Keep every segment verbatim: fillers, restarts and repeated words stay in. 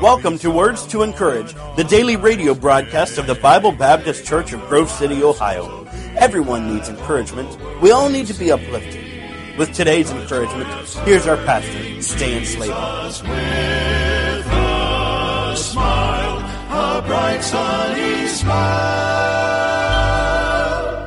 Welcome to Words to Encourage, the daily radio broadcast of the Bible Baptist Church of Grove City, Ohio. Everyone needs encouragement. We all need to be uplifted. With today's encouragement, here's our pastor, Stan Slater.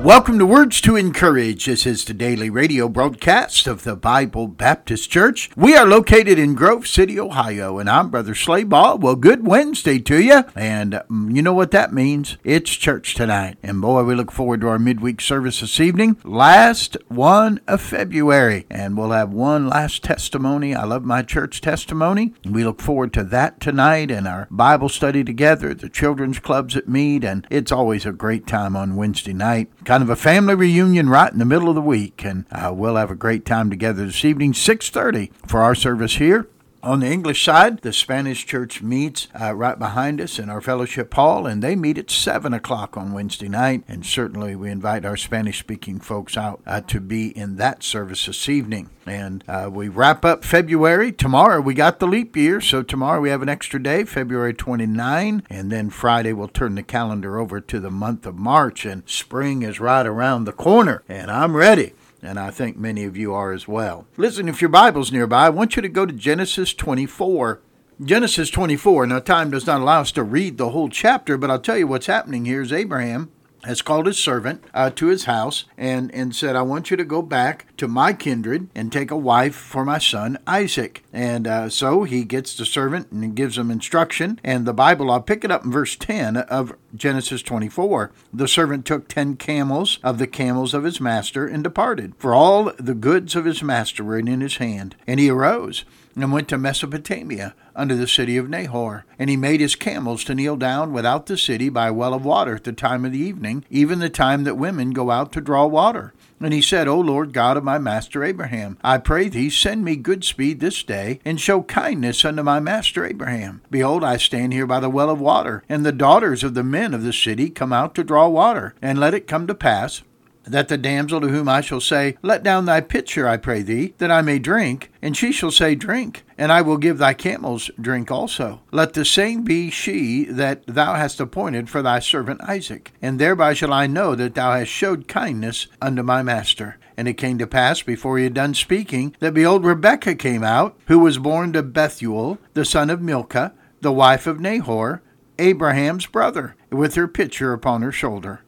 Welcome to Words to Encourage. This is the daily radio broadcast of the Bible Baptist Church. We are located in Grove City, Ohio, and I'm Brother Slayball. Well, good Wednesday to you, and you know what that means. It's church tonight, and boy, we look forward to our midweek service this evening, last one of February, and we'll have one last testimony. I love my church testimony. We look forward to that tonight and our Bible study together, the children's clubs that meet, and it's always a great time on Wednesday night. Kind of a family reunion right in the middle of the week, and uh, we'll have a great time together this evening, six thirty for our service here. On the English side, the Spanish church meets uh, right behind us in our fellowship hall, and they meet at seven o'clock on Wednesday night, and certainly we invite our Spanish-speaking folks out uh, to be in that service this evening. And uh, we wrap up February. Tomorrow we got the leap year, so tomorrow we have an extra day, February twenty-ninth, and then Friday we'll turn the calendar over to the month of March, and spring is right around the corner, and I'm ready. And I think many of you are as well. Listen, if your Bible's nearby, I want you to go to Genesis twenty-four. Genesis twenty-four. Now, time does not allow us to read the whole chapter, but I'll tell you what's happening here is Abraham has called his servant uh, to his house and, and said, I want you to go back to my kindred and take a wife for my son Isaac. And uh, so he gets the servant and gives him instruction. And the Bible, I'll pick it up in verse ten of Genesis twenty-four. The servant took ten camels of the camels of his master and departed, for all the goods of his master were in his hand. And he arose and went to Mesopotamia under the city of Nahor. And he made his camels to kneel down without the city by a well of water at the time of the evening, even the time that women go out to draw water. And he said, O Lord God of my master Abraham, I pray thee, send me good speed this day, and show kindness unto my master Abraham. Behold, I stand here by the well of water, and the daughters of the men of the city come out to draw water. And let it come to pass that the damsel to whom I shall say, Let down thy pitcher, I pray thee, that I may drink, and she shall say, Drink, and I will give thy camels drink also. Let the same be she that thou hast appointed for thy servant Isaac, and thereby shall I know that thou hast showed kindness unto my master. And it came to pass, before he had done speaking, that behold, Rebekah came out, who was born to Bethuel, the son of Milcah, the wife of Nahor, Abraham's brother, with her pitcher upon her shoulder.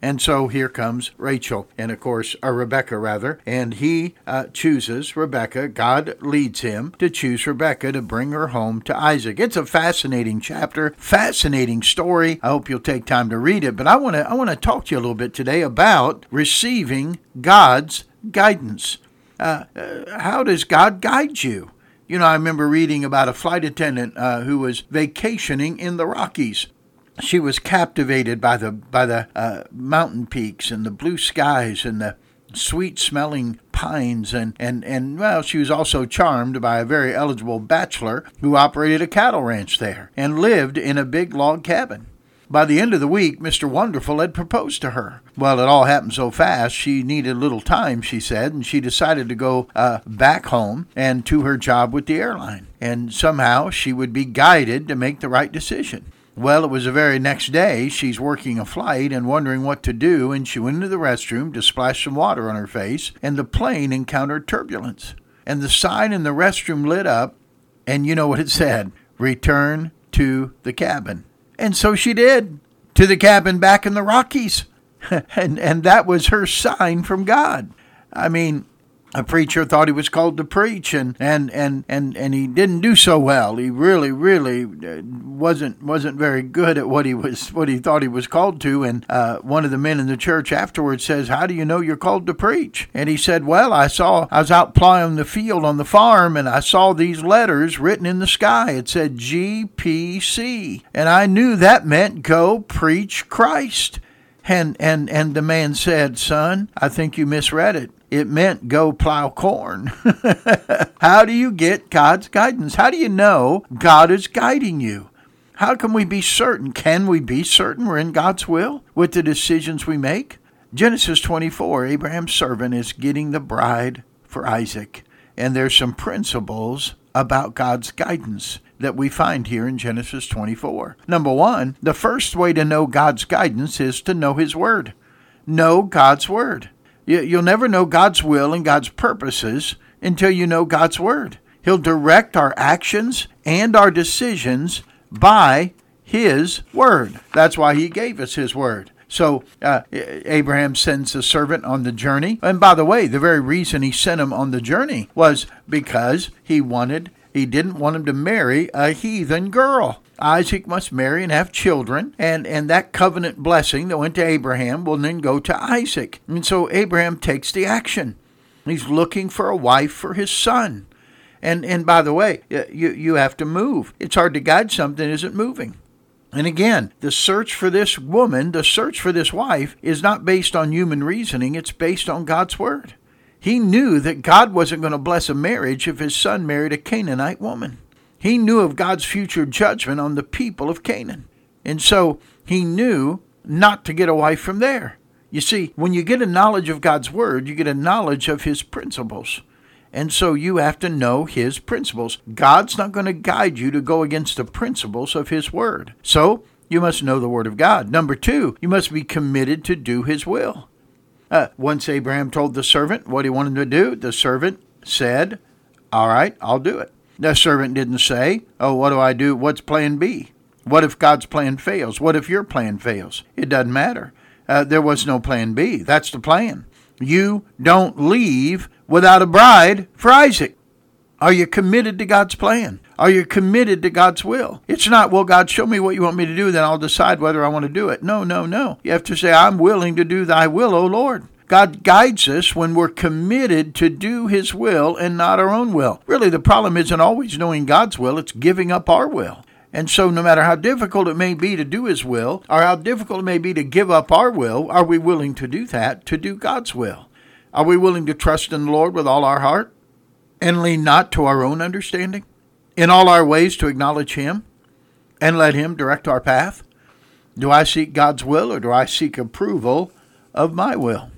And so here comes Rachel, and of course, or Rebekah rather, and he uh, chooses Rebekah. God leads him to choose Rebekah to bring her home to Isaac. It's a fascinating chapter, fascinating story. I hope you'll take time to read it, but I want to I want to talk to you a little bit today about receiving God's guidance. Uh, uh, how does God guide you? You know, I remember reading about a flight attendant uh, who was vacationing in the Rockies. She was captivated by the by the uh, mountain peaks and the blue skies and the sweet-smelling pines, and, and, and, well, she was also charmed by a very eligible bachelor who operated a cattle ranch there and lived in a big log cabin. By the end of the week, Mister Wonderful had proposed to her. Well, it all happened so fast, she needed little time, she said, and she decided to go uh, back home and to her job with the airline. And somehow she would be guided to make the right decision. Well, it was the very next day. She's working a flight and wondering what to do, and she went into the restroom to splash some water on her face, and the plane encountered turbulence. And the sign in the restroom lit up, and you know what it said, return to the cabin. And so she did, to the cabin back in the Rockies. and, and that was her sign from God. I mean, a preacher thought he was called to preach, and, and, and, and, and he didn't do so well. He really, really wasn't wasn't very good at what he was what he thought he was called to. And uh, one of the men in the church afterwards says, "How do you know you're called to preach?" And he said, "Well, I saw I was out plowing the field on the farm, and I saw these letters written in the sky. It said G P C, and I knew that meant go preach Christ." And and and the man said, "Son, I think you misread it. It meant go plow corn." How do you get God's guidance? How do you know God is guiding you? How can we be certain? Can we be certain we're in God's will with the decisions we make? Genesis twenty-four, Abraham's servant is getting the bride for Isaac. And there's some principles about God's guidance that we find here in Genesis twenty-four. Number one, the first way to know God's guidance is to know His Word. Know God's Word. You'll never know God's will and God's purposes until you know God's Word. He'll direct our actions and our decisions by His Word. That's why He gave us His Word. So uh, Abraham sends the servant on the journey. And by the way, the very reason he sent him on the journey was because he wanted, he didn't want him to marry a heathen girl. Isaac must marry and have children, and, and that covenant blessing that went to Abraham will then go to Isaac. And so Abraham takes the action. He's looking for a wife for his son. And and by the way, you, you have to move. It's hard to guide something that isn't moving. And again, the search for this woman, the search for this wife, is not based on human reasoning. It's based on God's Word. He knew that God wasn't going to bless a marriage if his son married a Canaanite woman. He knew of God's future judgment on the people of Canaan. And so he knew not to get a wife from there. You see, when you get a knowledge of God's Word, you get a knowledge of His principles. And so you have to know His principles. God's not going to guide you to go against the principles of His Word. So you must know the Word of God. Number two, you must be committed to do His will. Uh, once Abraham told the servant what he wanted to do, the servant said, all right, I'll do it. The servant didn't say, oh, what do I do? What's plan B? What if God's plan fails? What if your plan fails? It doesn't matter. Uh, there was no plan B. That's the plan. You don't leave without a bride for Isaac. Are you committed to God's plan? Are you committed to God's will? It's not, well, God, show me what you want me to do, then I'll decide whether I want to do it. No, no, no. You have to say, I'm willing to do thy will, O Lord. God guides us when we're committed to do His will and not our own will. Really, the problem isn't always knowing God's will. It's giving up our will. And so no matter how difficult it may be to do His will, or how difficult it may be to give up our will, are we willing to do that, to do God's will? Are we willing to trust in the Lord with all our heart and lean not to our own understanding? In all our ways to acknowledge Him and let Him direct our path? Do I seek God's will or do I seek approval of my will?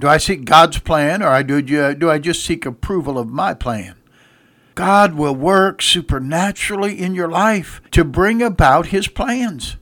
Do I seek God's plan or do I just seek approval of my plan? God will work supernaturally in your life to bring about His plans.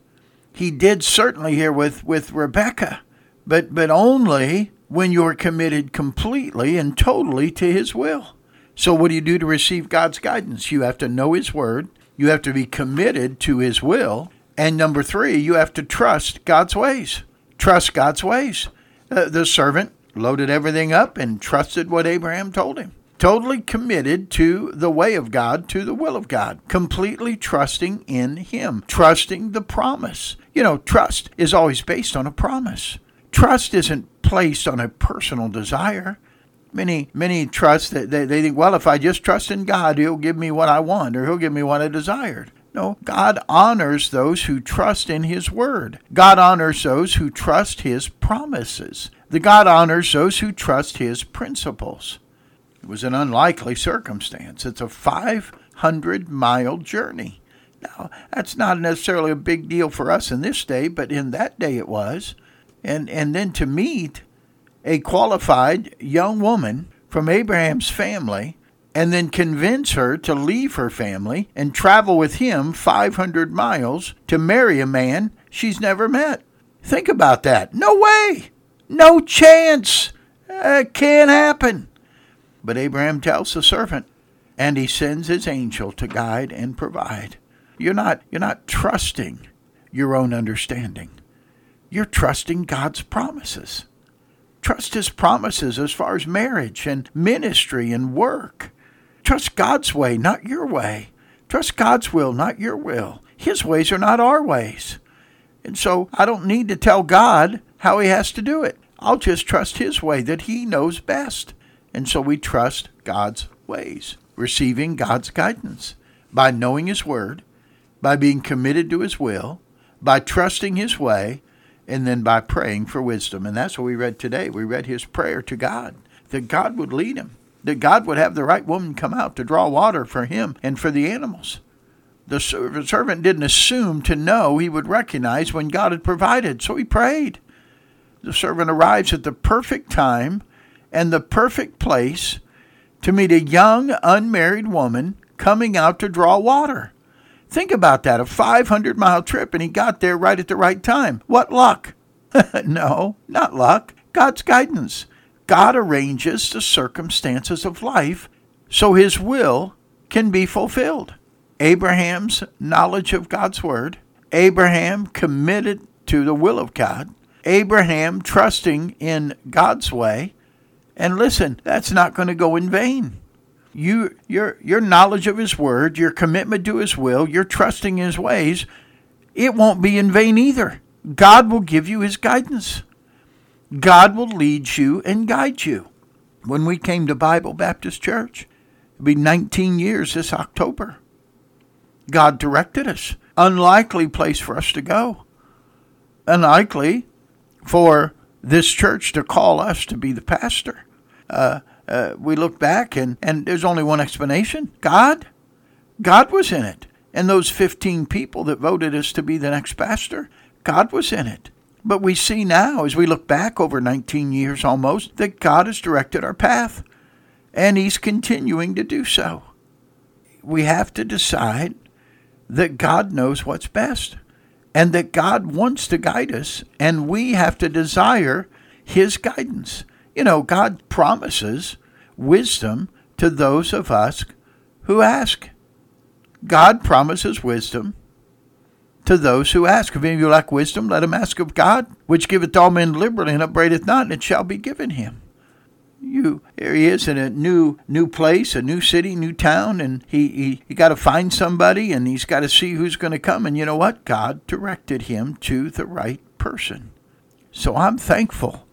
He did certainly here with, with Rebekah, but, but only when you're committed completely and totally to His will. So what do you do to receive God's guidance? You have to know His Word. You have to be committed to His will. And number three, you have to trust God's ways. Trust God's ways. Uh, the servant loaded everything up and trusted what Abraham told him. Totally committed to the way of God, to the will of God, completely trusting in Him, trusting the promise. You know, trust is always based on a promise. Trust isn't placed on a personal desire. Many, many trust that they, they think, well, if I just trust in God, He'll give me what I want or He'll give me what I desired. No, God honors those who trust in His Word. God honors those who trust His promises. The God honors those who trust His principles. It was an unlikely circumstance. It's a five hundred mile journey. Now, that's not necessarily a big deal for us in this day, but in that day it was. And and then to meet a qualified young woman from Abraham's family and then convince her to leave her family and travel with him five hundred miles to marry a man she's never met. Think about that. No way. No chance. It can't happen. But Abraham tells the servant, and he sends his angel to guide and provide. You're not, you're not trusting your own understanding. You're trusting God's promises. Trust His promises as far as marriage and ministry and work. Trust God's way, not your way. Trust God's will, not your will. His ways are not our ways. And so I don't need to tell God how He has to do it. I'll just trust His way that He knows best. And so we trust God's ways, receiving God's guidance by knowing His Word, by being committed to His will, by trusting His way, and then by praying for wisdom. And that's what we read today. We read his prayer to God, that God would lead him, that God would have the right woman come out to draw water for him and for the animals. The servant didn't assume to know he would recognize when God had provided, so he prayed. The servant arrives at the perfect time and the perfect place to meet a young, unmarried woman coming out to draw water. Think about that, a five hundred mile trip, and he got there right at the right time. What luck? No, not luck. God's guidance. God arranges the circumstances of life so his will can be fulfilled. Abraham's knowledge of God's word, Abraham committed to the will of God, Abraham trusting in God's way, and listen, that's not going to go in vain. You, your, your knowledge of his word, your commitment to his will, your trusting his ways, it won't be in vain either. God will give you his guidance. God will lead you and guide you. When we came to Bible Baptist Church, it'll be nineteen years this October. God directed us. Unlikely place for us to go. Unlikely for this church to call us to be the pastor. Uh, Uh, we look back, and, and there's only one explanation. God. God was in it. And those fifteen people that voted us to be the next pastor, God was in it. But we see now, as we look back over nineteen years almost, that God has directed our path, and he's continuing to do so. We have to decide that God knows what's best, and that God wants to guide us, and we have to desire his guidance. You know, God promises wisdom to those of us who ask. God promises wisdom to those who ask. If any of you lack wisdom, let him ask of God, which giveth all men liberally and upbraideth not, and it shall be given him. You, here he is in a new new place, a new city, new town, and he, he, he got to find somebody, and he's got to see who's going to come. And you know what? God directed him to the right person. So I'm thankful.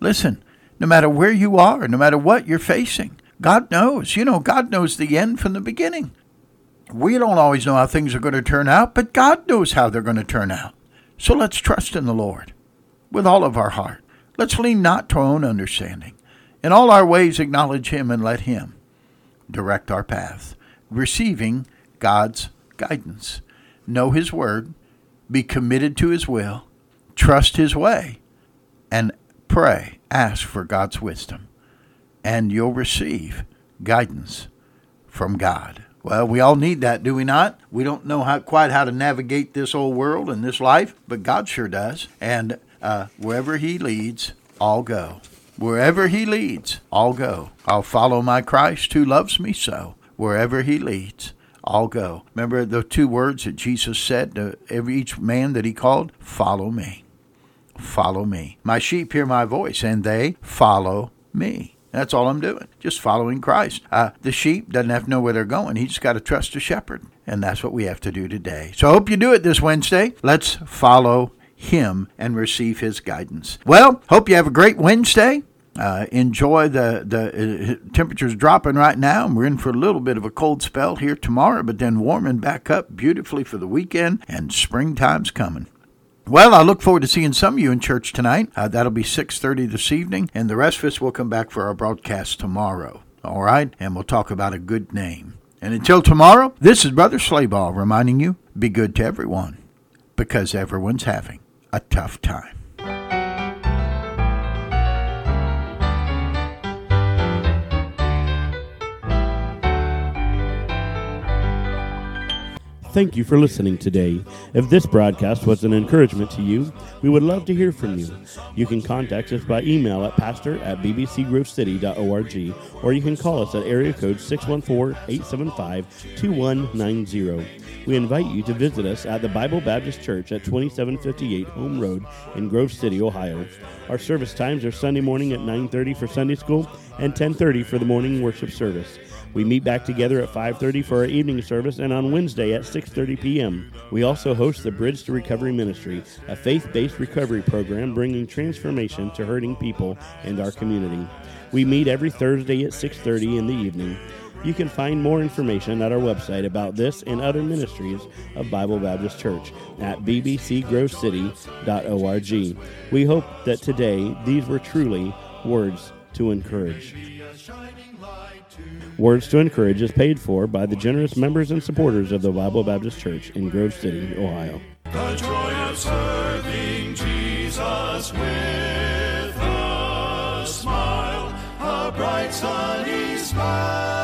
Listen. No matter where you are, no matter what you're facing, God knows. You know, God knows the end from the beginning. We don't always know how things are going to turn out, but God knows how they're going to turn out. So let's trust in the Lord with all of our heart. Let's lean not to our own understanding. In all our ways acknowledge him, and let him direct our path, receiving God's guidance. Know his word, be committed to his will, trust his way, and pray, ask for God's wisdom, and you'll receive guidance from God. Well, we all need that, do we not? We don't know how, quite how to navigate this old world and this life, but God sure does. And uh, wherever he leads, I'll go. Wherever he leads, I'll go. I'll follow my Christ who loves me so. Wherever he leads, I'll go. Remember the two words that Jesus said to every each man that he called? Follow me. Follow me. My sheep hear my voice, and they follow me. That's all I'm doing, just following Christ. Uh, the sheep doesn't have to know where they're going. He's got to trust the shepherd, and that's what we have to do today. So I hope you do it this Wednesday. Let's follow him and receive his guidance. Well, hope you have a great Wednesday. Uh, enjoy the, the uh, temperature's dropping right now, and we're in for a little bit of a cold spell here tomorrow, but then warming back up beautifully for the weekend, and springtime's coming. Well, I look forward to seeing some of you in church tonight. Uh, that'll be six thirty this evening, and the rest of us will come back for our broadcast tomorrow, all right? And we'll talk about a good name. And until tomorrow, this is Brother Slayball reminding you, be good to everyone, because everyone's having a tough time. Thank you for listening today. If this broadcast was an encouragement to you, we would love to hear from you. You can contact us by email at pastor at bbcgrovecity.org, or you can call us at area code six one four, eight seven five, two one nine zero. We invite you to visit us at the Bible Baptist Church at twenty-seven fifty-eight Home Road in Grove City, Ohio. Our service times are Sunday morning at nine thirty for Sunday school and ten thirty for the morning worship service. We meet back together at five thirty for our evening service, and on Wednesday at six thirty p.m. We also host the Bridge to Recovery Ministry, a faith-based recovery program bringing transformation to hurting people and our community. We meet every Thursday at six thirty in the evening. You can find more information at our website about this and other ministries of Bible Baptist Church at b b c grove city dot org. We hope that today these were truly words to encourage. Words to Encourage is paid for by the generous members and supporters of the Bible Baptist Church in Grove City, Ohio. The joy of serving Jesus with a smile, a bright sunny is mine.